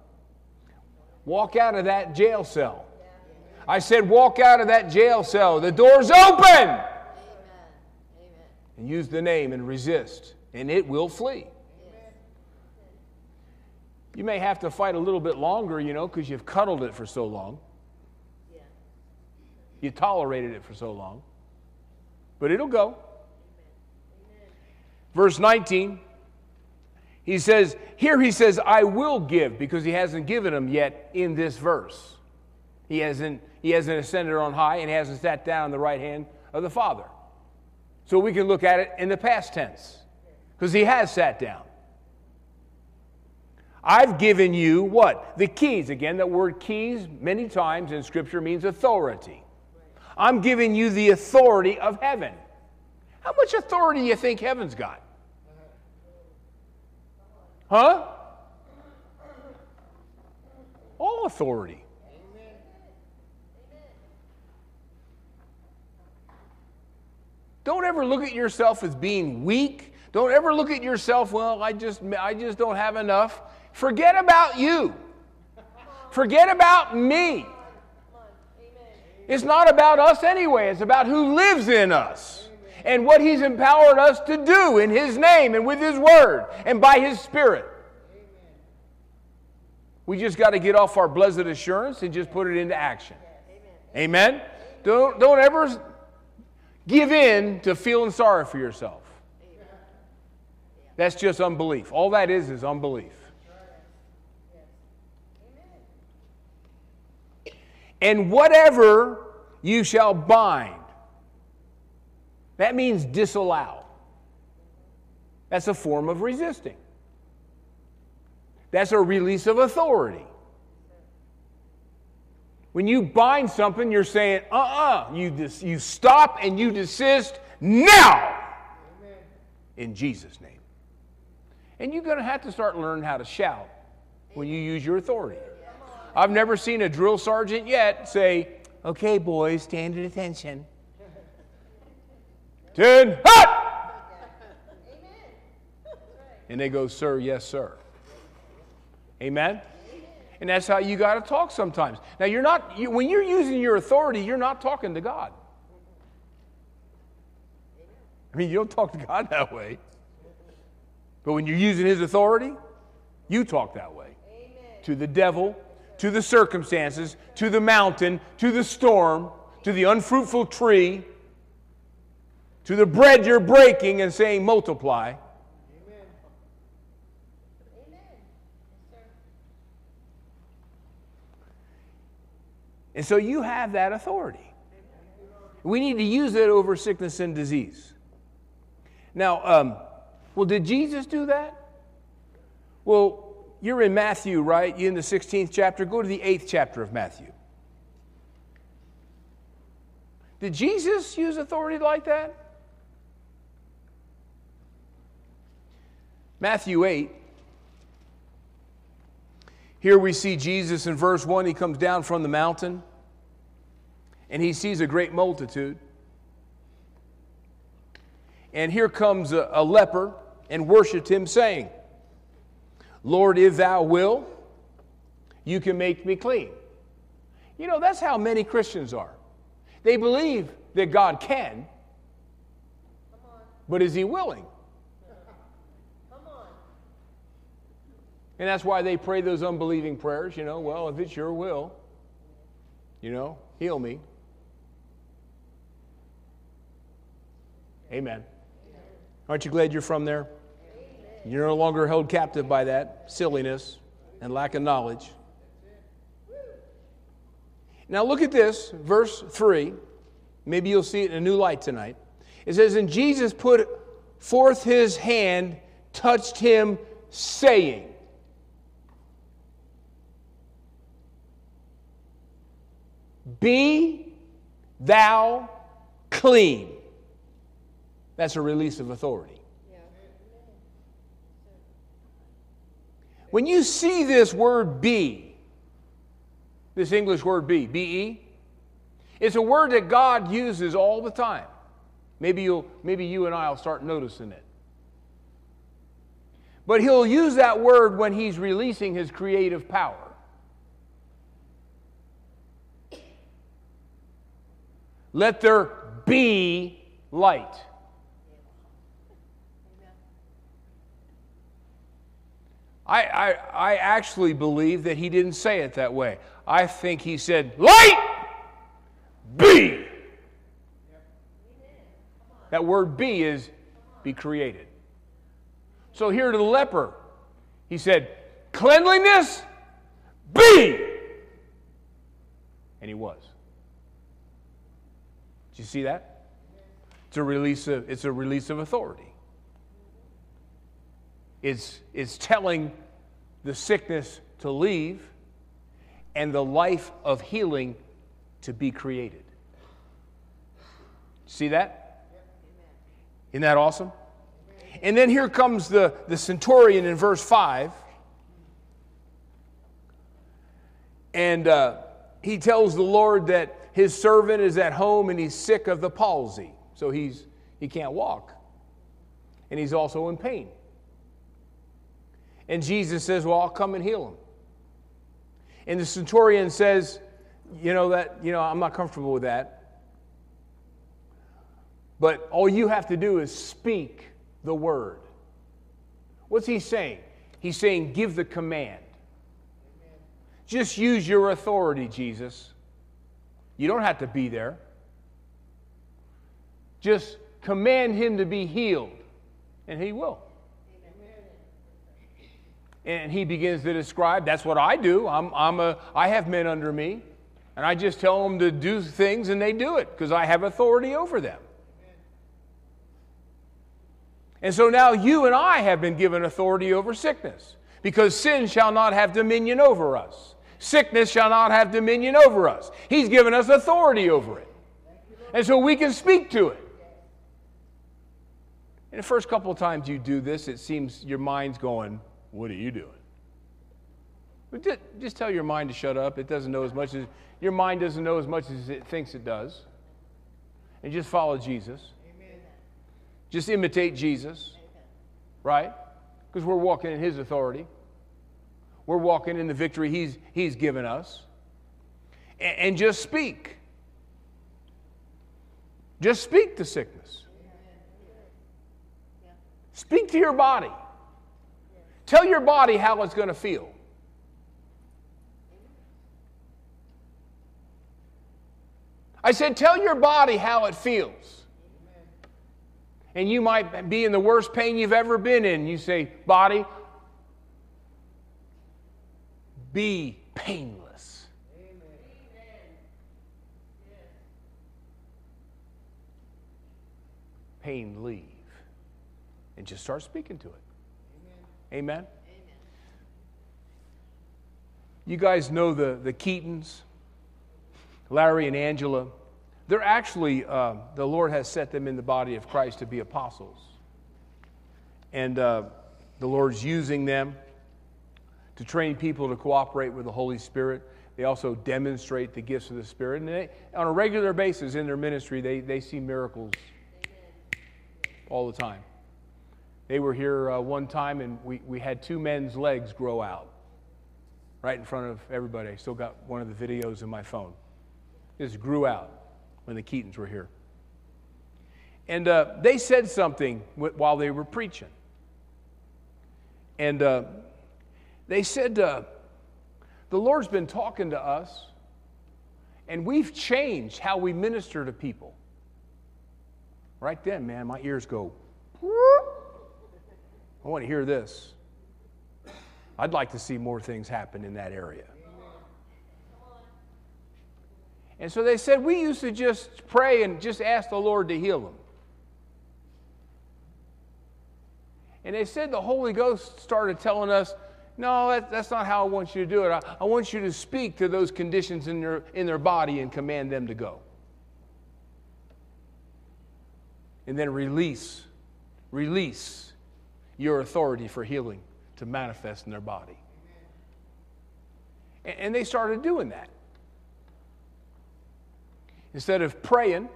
Walk out of that jail cell. I said, walk out of that jail cell. The door's open. Amen. And use the name and resist, and it will flee. Amen. You may have to fight a little bit longer, because you've cuddled it for so long. You tolerated it for so long. But it'll go. Amen. Amen. Verse 19, he says, I will give, because he hasn't given them yet in this verse. He hasn't ascended on high and hasn't sat down on the right hand of the Father. So we can look at it in the past tense, because he has sat down. I've given you what? The keys. Again, that word keys many times in Scripture means authority. I'm giving you the authority of heaven. How much authority do you think heaven's got? Huh? All authority. Don't ever look at yourself as being weak. Don't ever look at yourself, well, I just don't have enough. Forget about you. Forget about me. It's not about us anyway. It's about who lives in us and what He's empowered us to do in His name and with His word and by His Spirit. We just got to get off our blessed assurance and just put it into action. Amen? Don't ever give in to feeling sorry for yourself. That's just unbelief. All that is unbelief. And whatever you shall bind, that means disallow. That's a form of resisting. That's a release of authority. When you bind something, you're saying, you stop and you desist now. Amen. In Jesus' name. And you're going to have to start learning how to shout when you use your authority. I've never seen a drill sergeant yet say, okay, boys, stand at attention. Turn up! And they go, sir, yes, sir. Amen? And that's how you got to talk sometimes. Now, when you're using your authority, you're not talking to God. I mean, you don't talk to God that way. But when you're using His authority, you talk that way. Amen. To the devil, to the circumstances, to the mountain, to the storm, to the unfruitful tree, to the bread you're breaking and saying, multiply. And so you have that authority. We need to use it over sickness and disease. Now, well, did Jesus do that? Well, you're in Matthew, right? You're in the 16th chapter. Go to the 8th chapter of Matthew. Did Jesus use authority like that? Matthew 8. Here we see Jesus in verse 1. He comes down from the mountain, and He sees a great multitude. And here comes a leper and worshipped Him, saying, Lord, if Thou wilt, You can make me clean. You know, that's how many Christians are. They believe that God can, but is He willing? And that's why they pray those unbelieving prayers, you know, well, if it's Your will, you know, heal me. Amen. Aren't you glad you're from there? You're no longer held captive by that silliness and lack of knowledge. Now look at this, verse 3. Maybe you'll see it in a new light tonight. It says, and Jesus put forth His hand, touched him, saying. Be thou clean. That's a release of authority. Yeah. When you see this word be, this English word be, B-E, it's a word that God uses all the time. Maybe you and I will start noticing it. But He'll use that word when He's releasing His creative power. Let there be light. I actually believe that He didn't say it that way. I think He said, light be. That word be is be created. So here to the leper, He said, cleanliness be. And he was. Do you see that? It's a release of authority. It's telling the sickness to leave, and the life of healing to be created. See that? Isn't that awesome? And then here comes the centurion in verse 5. And he tells the Lord that his servant is at home and he's sick of the palsy. So he can't walk. And he's also in pain. And Jesus says, well, I'll come and heal him. And the centurion says, I'm not comfortable with that. But all you have to do is speak the word. What's he saying? He's saying, give the command. Amen. Just use your authority, Jesus. You don't have to be there. Just command him to be healed, and he will. Amen. And he begins to describe, that's what I do. I have men under me, and I just tell them to do things, and they do it because I have authority over them. And so now you and I have been given authority over sickness, because sin shall not have dominion over us. Sickness shall not have dominion over us. He's given us authority over it. And so we can speak to it. And the first couple of times you do this, it seems your mind's going, what are you doing? But just tell your mind to shut up. It doesn't know as much as, your mind doesn't know as much as it thinks it does. And just follow Jesus. Just imitate Jesus, right? Because we're walking in his authority. We're walking in the victory he's given us. And just speak. Just speak to sickness. Speak to your body. Tell your body how it's going to feel. I said, tell your body how it feels. And you might be in the worst pain you've ever been in. You say, body, be painless. Amen. Pain leave. And just start speaking to it. Amen? Amen. You guys know the Keatons, Larry and Angela. They're actually, the Lord has set them in the body of Christ to be apostles. And the Lord's using them to train people to cooperate with the Holy Spirit. They also demonstrate the gifts of the Spirit. And they, on a regular basis in their ministry, they see miracles all the time. They were here one time, and we had two men's legs grow out right in front of everybody. I still got one of the videos in my phone. Just grew out when the Keatons were here. And they said something while they were preaching. And they said, the Lord's been talking to us, and we've changed how we minister to people. Right then, man, my ears go, I want to hear this. I'd like to see more things happen in that area. And so they said, we used to just pray and just ask the Lord to heal them. And they said the Holy Ghost started telling us, no, that's not how I want you to do it. I want you to speak to those conditions in their body and command them to go. And then release your authority for healing to manifest in their body. And they started doing that. Instead of praying,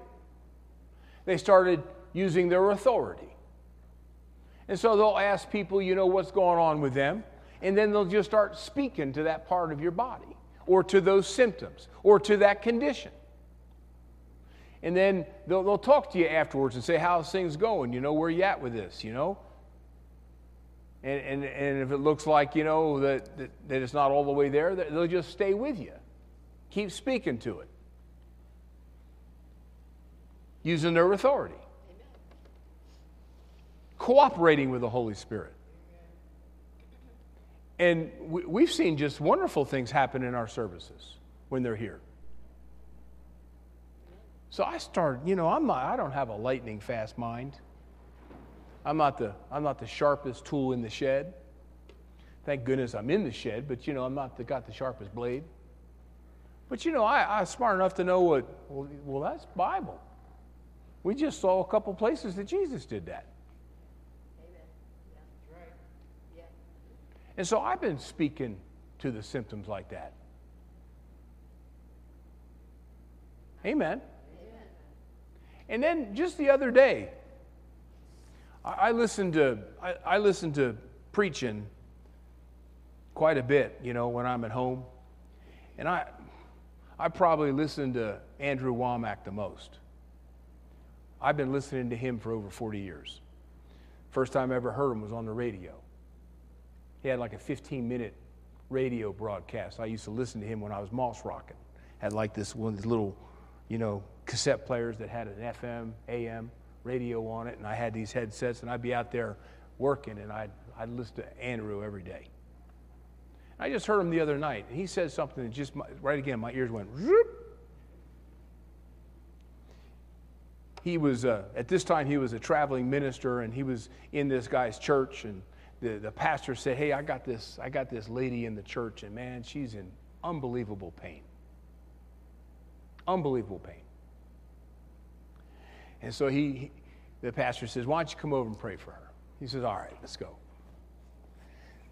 they started using their authority. And so they'll ask people, what's going on with them, and then they'll just start speaking to that part of your body, or to those symptoms, or to that condition. And then they'll talk to you afterwards and say, how's things going? Where are you at with this, And if it looks like, that it's not all the way there, they'll just stay with you. Keep speaking to it. Using their authority. Amen. Cooperating with the Holy Spirit. Amen. And we've seen just wonderful things happen in our services when they're here. So I started, I don't have a lightning fast mind. I'm not the sharpest tool in the shed. Thank goodness I'm in the shed, but, you know, I'm not got the sharpest blade. But, you know, I'm smart enough to know what, well, that's Bible. We just saw a couple places that Jesus did that. Amen. Yeah, that's right. Yeah. And so I've been speaking to the symptoms like that. Amen. Amen. And then just the other day, I listened to preaching quite a bit, you know, when I'm at home. And I probably listened to Andrew Womack the most. I've been listening to him for over 40 years. First time I ever heard him was on the radio. He had like a 15-minute radio broadcast. I used to listen to him when I was moss rocking. Had like this one of these little, you know, cassette players that had an FM, AM radio on it, and I had these headsets, and I'd be out there working, and I'd listen to Andrew every day. And I just heard him the other night, and he said something that just, right again, my ears went, zoop. He was, at this time, he was a traveling minister, and he was in this guy's church, and the pastor said, hey, I got this lady in the church, and man, she's in unbelievable pain. Unbelievable pain. And so the pastor says, why don't you come over and pray for her? He says, all right, let's go.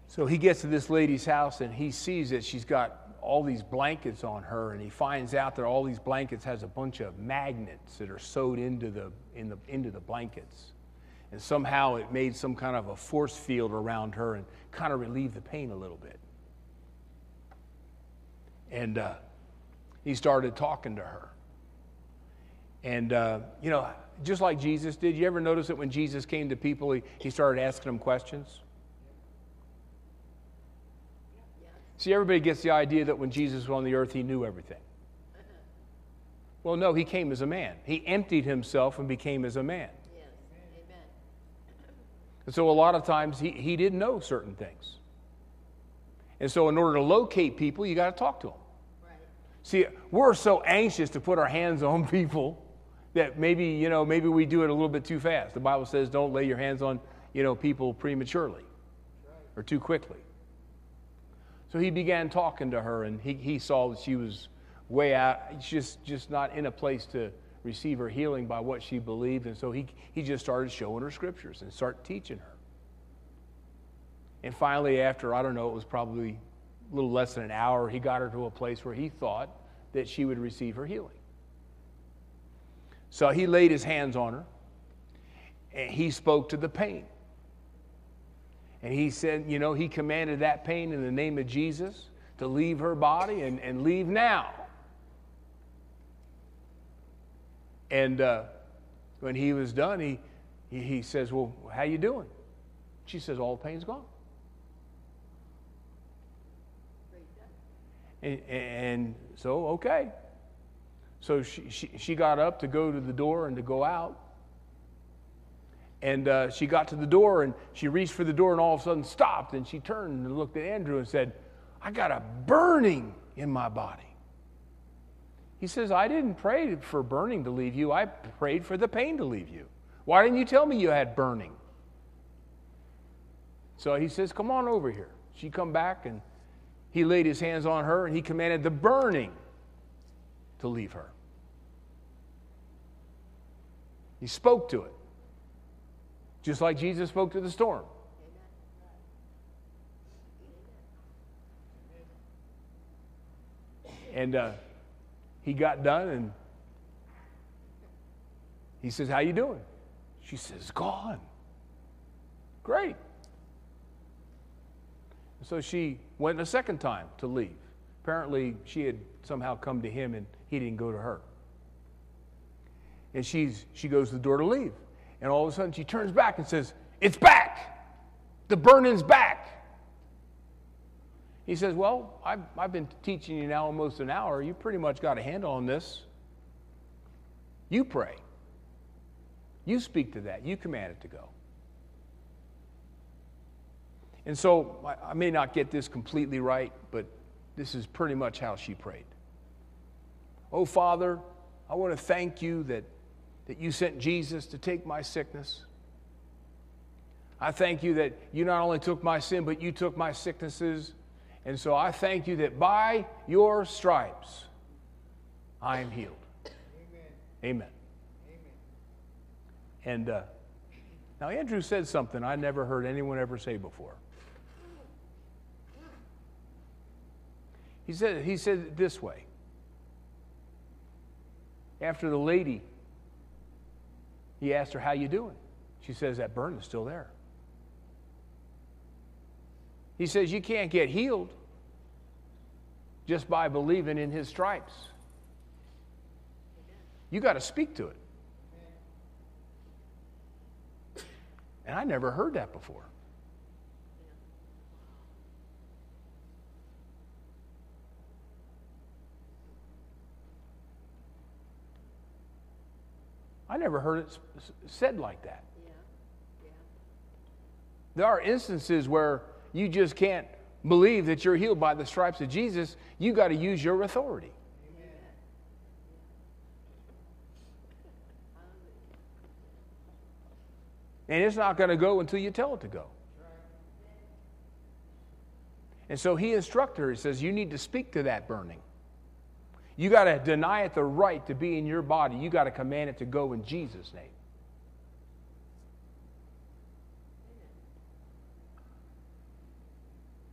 So he gets to this lady's house, and he sees that she's got all these blankets on her, and he finds out that all these blankets has a bunch of magnets that are sewed into the blankets. And somehow it made some kind of a force field around her and kind of relieved the pain a little bit. And he started talking to her. And, you know, just like Jesus did, you ever notice that when Jesus came to people, he started asking them questions? See, everybody gets the idea that when Jesus was on the earth, he knew everything. Well, no, he came as a man. He emptied himself and became as a man. Yes. Amen. And so a lot of times he didn't know certain things. And so in order to locate people, you got to talk to them. Right. See, we're so anxious to put our hands on people that maybe we do it a little bit too fast. The Bible says don't lay your hands on, you know, people prematurely or too quickly. So he began talking to her, and he saw that she was way out, just not in a place to receive her healing by what she believed, and so he just started showing her scriptures and started teaching her. And finally, after, I don't know, it was probably a little less than an hour, he got her to a place where he thought that she would receive her healing. So he laid his hands on her, and he spoke to the pain. And he said, you know, he commanded that pain in the name of Jesus to leave her body and leave now. And when he was done, he says, well, how you doing? She says, all the pain's gone. And so, okay. So she got up to go to the door and to go out. And she got to the door, and she reached for the door, and all of a sudden stopped, and she turned and looked at Andrew and said, I got a burning in my body. He says, I didn't pray for burning to leave you. I prayed for the pain to leave you. Why didn't you tell me you had burning? So he says, come on over here. She come back, and he laid his hands on her, and he commanded the burning to leave her. He spoke to it. Just like Jesus spoke to the storm. And he got done, and he says, how you doing? She says, gone. Great. So she went a second time to leave. Apparently, she had somehow come to him, and he didn't go to her. And she goes to the door to leave. And all of a sudden, she turns back and says, it's back. The burning's back. He says, well, I've been teaching you now almost an hour. You pretty much got a handle on this. You pray. You speak to that. You command it to go. And so I may not get this completely right, but this is pretty much how she prayed. Oh, Father, I want to thank you that you sent Jesus to take my sickness. I thank you that you not only took my sin, but you took my sicknesses. And so I thank you that by your stripes, I am healed. Amen. Amen. And now Andrew said something I never heard anyone ever say before. He said it this way. After the lady, he asked her, "How you doing?" She says, "That burn is still there." He says, "You can't get healed just by believing in his stripes. You got to speak to it." And I never heard that before. I never heard it said like that. Yeah. Yeah. There are instances where you just can't believe that you're healed by the stripes of Jesus. You got to use your authority. Amen. And it's not going to go until you tell it to go. And so he instructed her. He says, "You need to speak to that burning. You got to deny it the right to be in your body. You got to command it to go in Jesus' name."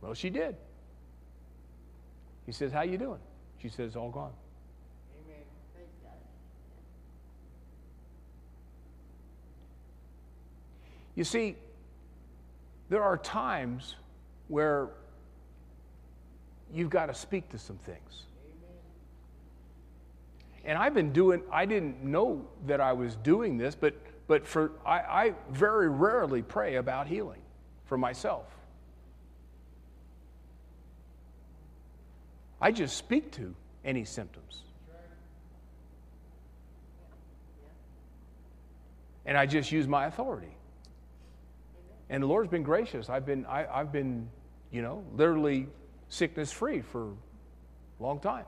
Well, she did. He says, "How you doing?" She says, "All gone." Amen. Praise God. You see, there are times where you've got to speak to some things. And I've been doing, I didn't know that I was doing this, but I very rarely pray about healing for myself. I just speak to any symptoms. And I just use my authority. And the Lord's been gracious. I've been, literally sickness free for a long time.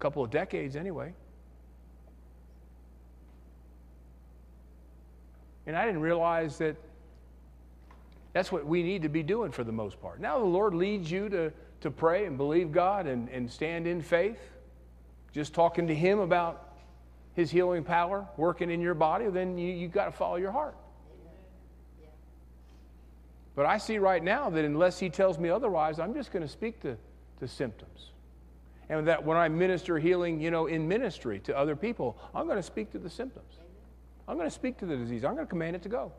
Couple of decades anyway. And I didn't realize that that's what we need to be doing for the most part. Now the Lord leads you to pray and believe God and stand in faith, just talking to Him about His healing power working in your body, then you've got to follow your heart. Yeah. But I see right now that unless He tells me otherwise, I'm just going to speak to symptoms. And that when I minister healing, in ministry to other people, I'm going to speak to the symptoms. I'm going to speak to the disease. I'm going to command it to go.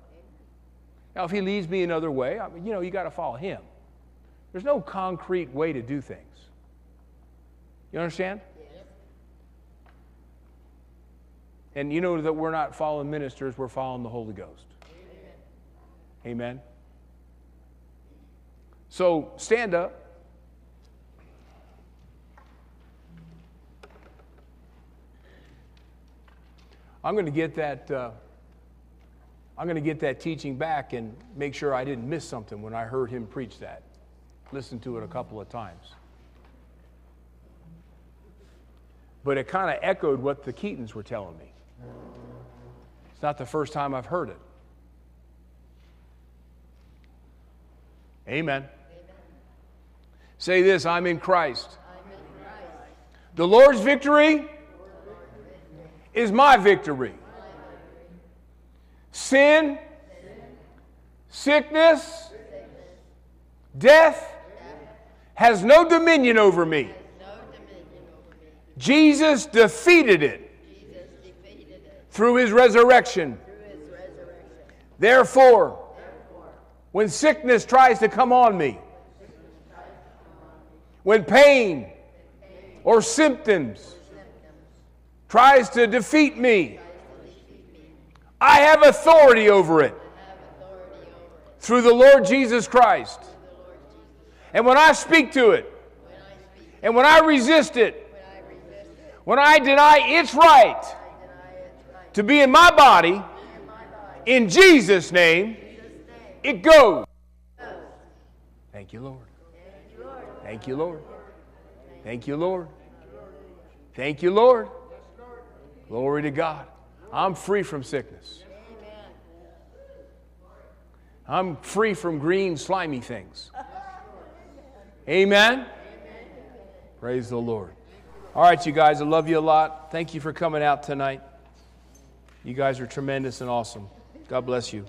Now, if He leads me another way, you got to follow Him. There's no concrete way to do things. You understand? Yes. And you know that we're not following ministers. We're following the Holy Ghost. Amen. Amen. So, stand up. I'm going to get that teaching back and make sure I didn't miss something when I heard him preach that. Listen to it a couple of times. But it kind of echoed what the Keatons were telling me. It's not the first time I've heard it. Amen. Amen. Say this, I'm in Christ. I'm in Christ. The Lord's victory is my victory. Sin, sickness, death has no dominion over me. Jesus defeated it through His resurrection. Therefore, when sickness tries to come on me, when pain or symptoms tries to defeat me, I have authority over it through the Lord Jesus Christ. And when I speak to it, and when I resist it, when I deny its right to be in my body, in Jesus' name, it goes. Thank you, Lord. Thank you, Lord. Thank you, Lord. Thank you, Lord. Glory to God. I'm free from sickness. I'm free from green, slimy things. Amen? Amen? Praise the Lord. All right, you guys, I love you a lot. Thank you for coming out tonight. You guys are tremendous and awesome. God bless you.